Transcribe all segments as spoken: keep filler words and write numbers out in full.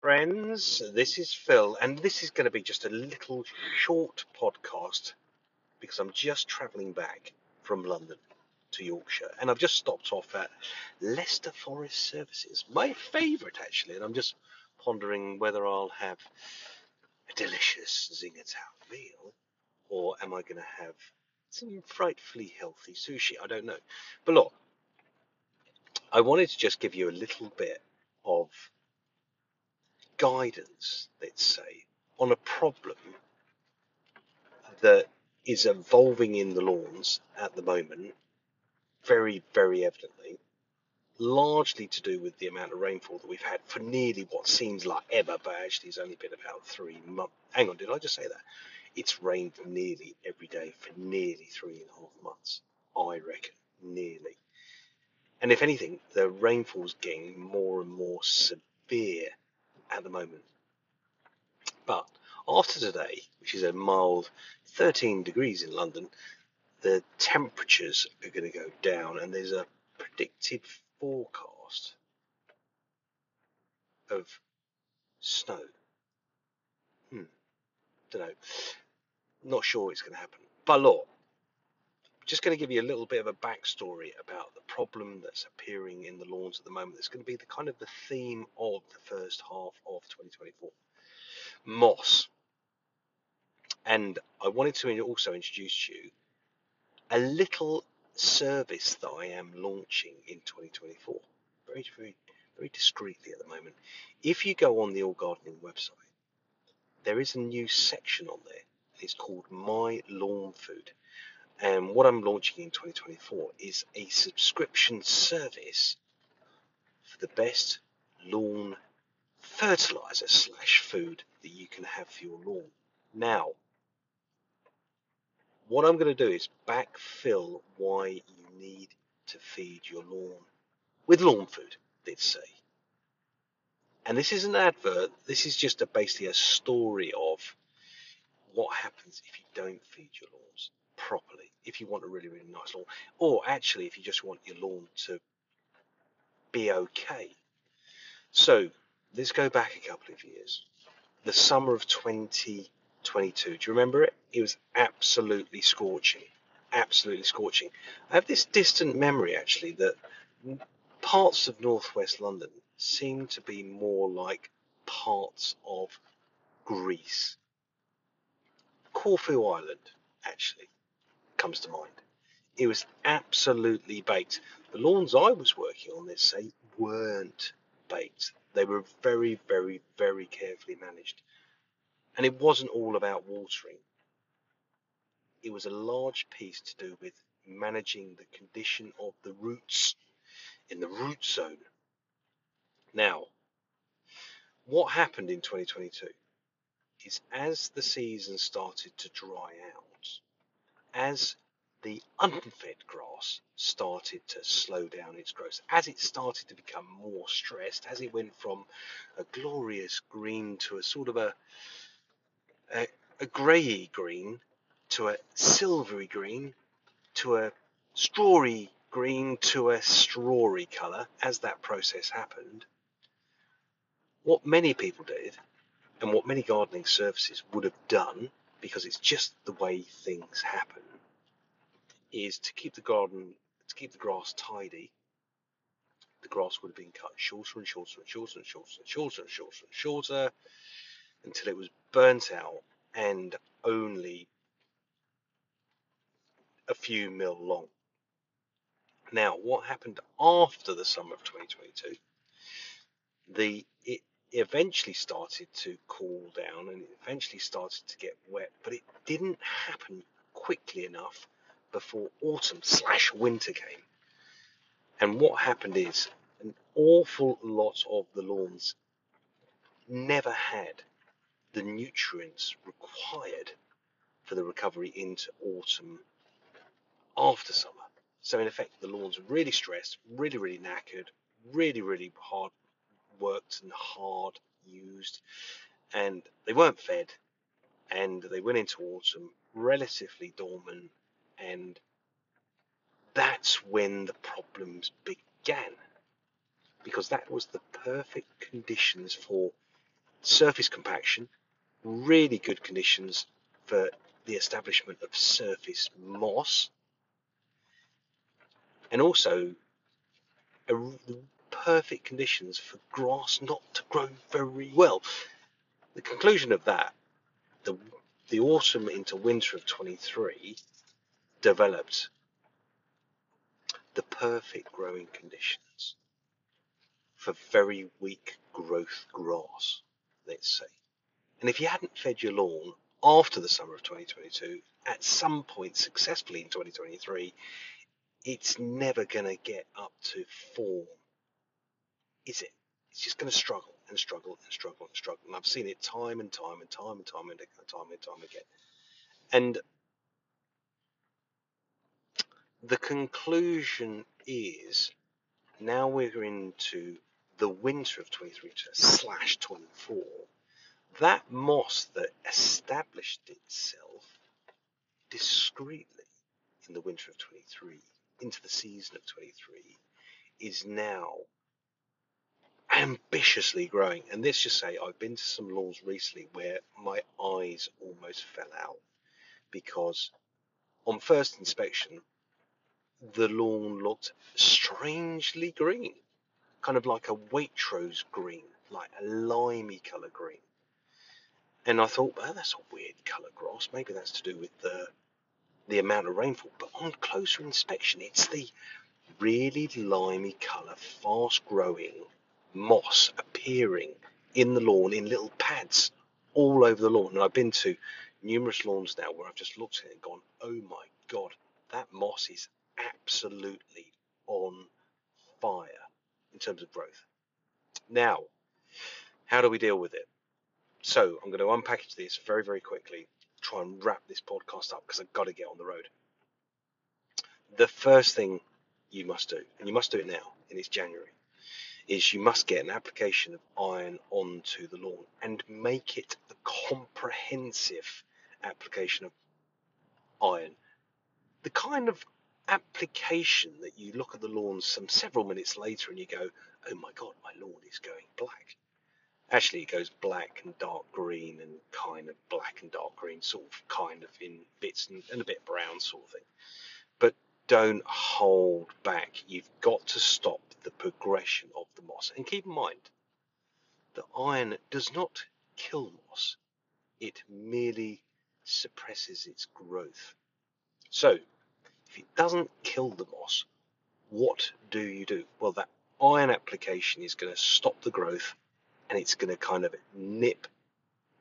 Friends, this is Phil, and this is going to be just a little short podcast because I'm just travelling back from London to Yorkshire, and I've just stopped off at Leicester Forest Services, my favourite actually, and I'm just pondering whether I'll have a delicious Zingertown meal or am I going to have some frightfully healthy sushi. I don't know. But look, I wanted to just give you a little bit of guidance, let's say, on a problem that is evolving in the lawns at the moment, very, very evidently, largely to do with the amount of rainfall that we've had for nearly what seems like ever, but actually it's only been about three months. Hang on, did I just say that? It's rained nearly every day for nearly three and a half months, I reckon, nearly. And if anything, the rainfall's getting more and more severe at the moment. But after today, which is a mild thirteen degrees in London, the temperatures are going to go down, and there's a predicted forecast of snow. Hmm, don't know. Not sure it's going to happen. But look, just going to give you a little bit of a backstory about the problem that's appearing in the lawns at the moment. It's going to be the kind of the theme of the first half of twenty twenty-four. Moss. And I wanted to also introduce you a little service that I am launching in twenty twenty-four. Very, very, very discreetly at the moment. If you go on the All Gardening website, there is a new section on there. It's called My Lawn Food, and what I'm launching in twenty twenty-four is a subscription service for the best lawn fertilizer slash food that you can have for your lawn. Now, what I'm going to do is backfill why you need to feed your lawn with lawn food, let's say. And this isn't an advert. This is just a, basically a story of what happens if you don't feed your lawns properly, if you want a really, really nice lawn, or actually if you just want your lawn to be okay. So let's go back a couple of years. The summer of twenty twenty-two, do you remember it? It was absolutely scorching, absolutely scorching. I have this distant memory, actually, that parts of northwest London seem to be more like parts of Greece. Corfu Island actually comes to mind. It was absolutely baked. The lawns I was working on, let's say, weren't baked. They were very, very, very carefully managed. And it wasn't all about watering. It was a large piece to do with managing the condition of the roots in the root zone. Now, what happened in twenty twenty-two? Is as the season started to dry out, as the unfed grass started to slow down its growth, as it started to become more stressed, as it went from a glorious green to a sort of a a, a greyy green, to a silvery green, to a strawy green, to a strawy colour, as that process happened, what many people did, and what many gardening services would have done, because it's just the way things happen, is to keep the garden, to keep the grass tidy, the grass would have been cut shorter and shorter and shorter and shorter and shorter and shorter and shorter until it was burnt out and only a few mil long. Now, what happened after the summer of twenty twenty-two? The it eventually started to cool down and it eventually started to get wet, but it didn't happen quickly enough before autumn slash winter came. And what happened is an awful lot of the lawns never had the nutrients required for the recovery into autumn after summer. So in effect, the lawns were really stressed, really, really knackered, really, really hard worked and hard used, and they weren't fed, and they went into autumn relatively dormant and that's when the problems began, because that was the perfect conditions for surface compaction, really good conditions for the establishment of surface moss, and also a perfect conditions for grass not to grow very well. The conclusion of that, the, the autumn into winter of twenty-three developed the perfect growing conditions for very weak growth grass, let's say. And if you hadn't fed your lawn after the summer of twenty twenty-two, at some point successfully in twenty twenty-three, it's never going to get up to form, is it? It's just going to struggle and struggle and struggle and struggle. And I've seen it time and time and time and time and time and time again. And the conclusion is, now we're into the winter of twenty-three slash twenty-four. That moss that established itself discreetly in the winter of twenty-three into the season of twenty-three is now ambitiously growing. And let's just say I've been to some lawns recently where my eyes almost fell out, because on first inspection the lawn looked strangely green, kind of like a Waitrose green, like a limey colour green. And I thought, well, that's a weird colour grass, maybe that's to do with the the amount of rainfall. But on closer inspection, it's the really limey colour, fast growing moss appearing in the lawn in little pads all over the lawn. And I've been to numerous lawns now where I've just looked at it and gone, oh my God, that moss is absolutely on fire in terms of growth. Now, how do we deal with it? So I'm going to unpackage this very, very quickly, try and wrap this podcast up because I've got to get on the road. The first thing you must do, and you must do it now, and it's January, is you must get an application of iron onto the lawn and make it a comprehensive application of iron. The kind of application that you look at the lawn some several minutes later and you go, oh my God, my lawn is going black. Actually, it goes black and dark green and kind of black and dark green, sort of kind of in bits and, and a bit brown sort of thing. But don't hold back. You've got to stop the progression of the moss. And keep in mind that iron does not kill moss. It merely suppresses its growth. So if it doesn't kill the moss, what do you do? Well, that iron application is going to stop the growth, and it's going to kind of nip,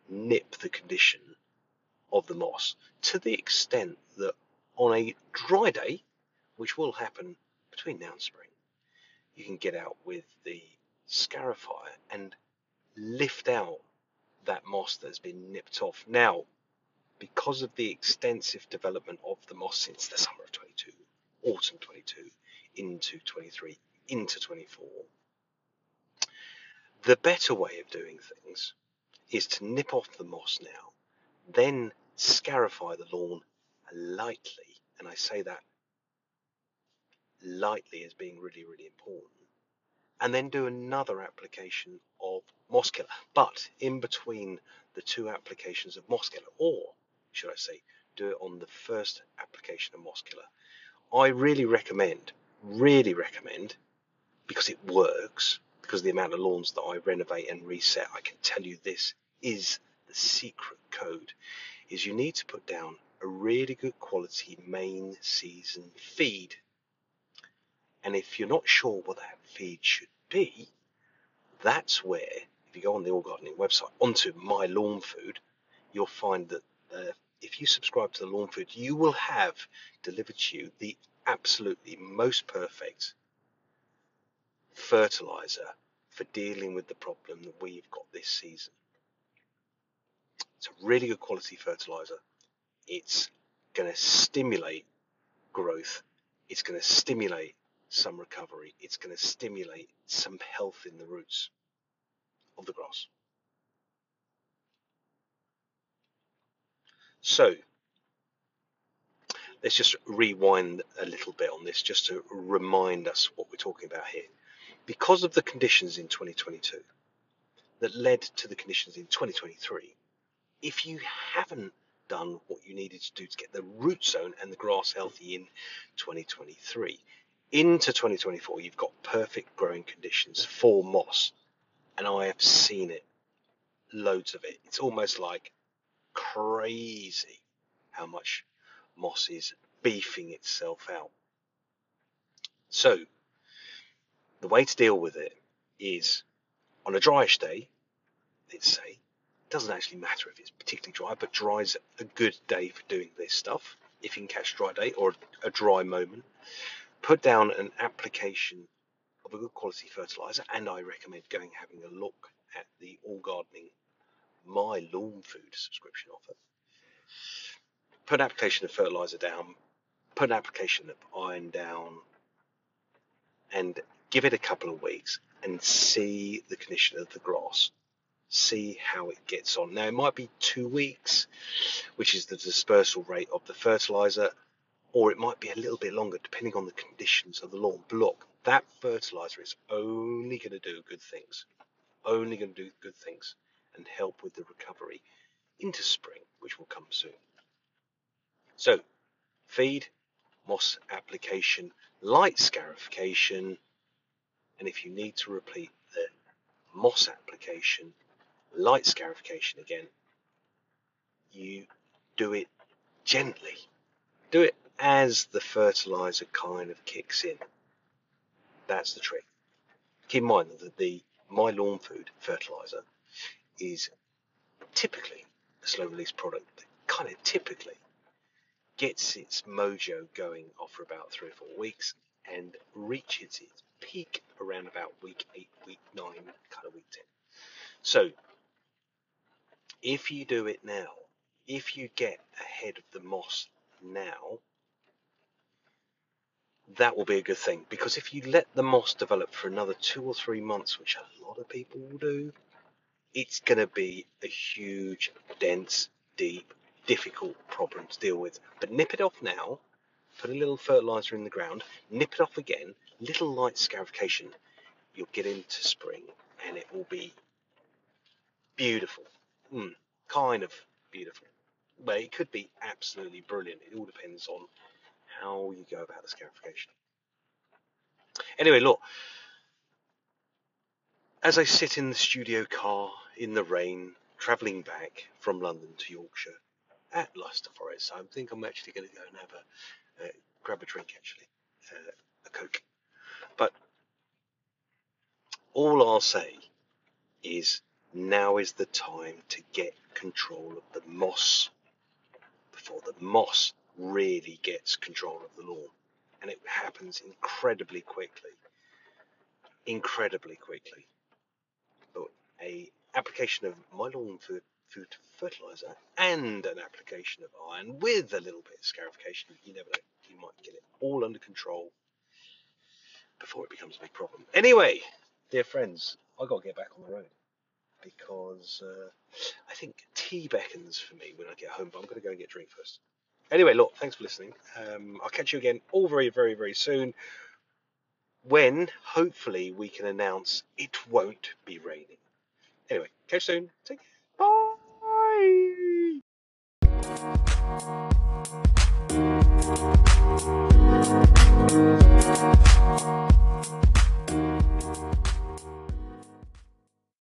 nip the condition of the moss to the extent that on a dry day, which will happen between now and spring, you can get out with the scarifier and lift out that moss that's been nipped off. Now, because of the extensive development of the moss since the summer of twenty-two, autumn twenty-two, into twenty-three, into twenty-four, the better way of doing things is to nip off the moss now, then scarify the lawn lightly. And I say that lightly as being really, really important. And then do another application of moss killer. But in between the two applications of moss killer, or should I say, do it on the first application of moss killer. I really recommend, really recommend, because it works, because of the amount of lawns that I renovate and reset, I can tell you this is the secret code, is you need to put down a really good quality main season feed. And if you're not sure what that feed should be, that's where, if you go on the All Gardening website, onto My Lawn Food, you'll find that uh, if you subscribe to the Lawn Food, you will have delivered to you the absolutely most perfect fertilizer for dealing with the problem that we've got this season. It's a really good quality fertilizer. It's going to stimulate growth. It's going to stimulate some recovery. It's going to stimulate some health in the roots of the grass. So let's just rewind a little bit on this just to remind us what we're talking about here. Because of the conditions in twenty twenty-two that led to the conditions in twenty twenty-three, if you haven't done what you needed to do to get the root zone and the grass healthy in twenty twenty-three, into twenty twenty-four, you've got perfect growing conditions for moss. And I have seen it, loads of it. It's almost like crazy how much moss is beefing itself out. So the way to deal with it is, on a dryish day, let's say, it doesn't actually matter if it's particularly dry, but dry's a good day for doing this stuff, if you can catch a dry day or a dry moment. Put down an application of a good quality fertiliser, and I recommend going having a look at the All Gardening My Lawn Food subscription offer. Put an application of fertiliser down, put an application of iron down, and give it a couple of weeks and see the condition of the grass. See how it gets on. Now, it might be two weeks, which is the dispersal rate of the fertiliser, or it might be a little bit longer, depending on the conditions of the lawn block. That fertiliser is only going to do good things, only going to do good things and help with the recovery into spring, which will come soon. So, feed, moss application, light scarification, and if you need to repeat the moss application, light scarification again, you do it gently. Do it as the fertiliser kind of kicks in. That's the trick. Keep in mind that the My Lawn Food fertiliser is typically a slow-release product that kind of typically gets its mojo going after about three or four weeks and reaches its peak around about week eight, week nine, kind of week ten. So if you do it now, if you get ahead of the moss now, that will be a good thing, because if you let the moss develop for another two or three months, which a lot of people will do, it's going to be a huge, dense, deep, difficult problem to deal with. But nip it off now, put a little fertiliser in the ground, nip it off again, little light scarification, you'll get into spring and it will be beautiful. Mm, kind of beautiful. Well, it could be absolutely brilliant. It all depends on how you go about the scarification. Anyway, look, as I sit in the studio car in the rain, travelling back from London to Yorkshire at Leicester Forest, I think I'm actually going to go and have a uh, grab a drink, actually, uh, a Coke. But all I'll say is, now is the time to get control of the moss before the moss really gets control of the lawn, and it happens incredibly quickly, incredibly quickly. But a application of My Lawn Food, food fertiliser and an application of iron with a little bit of scarification, you never know, you might get it all under control before it becomes a big problem. Anyway, dear friends, I've got to get back on the road because uh, I think tea beckons for me when I get home, but I'm going to go and get a drink first. Anyway, look, thanks for listening. Um, I'll catch you again all very, very, very soon when hopefully we can announce it won't be raining. Anyway, catch you soon. Take care. Bye.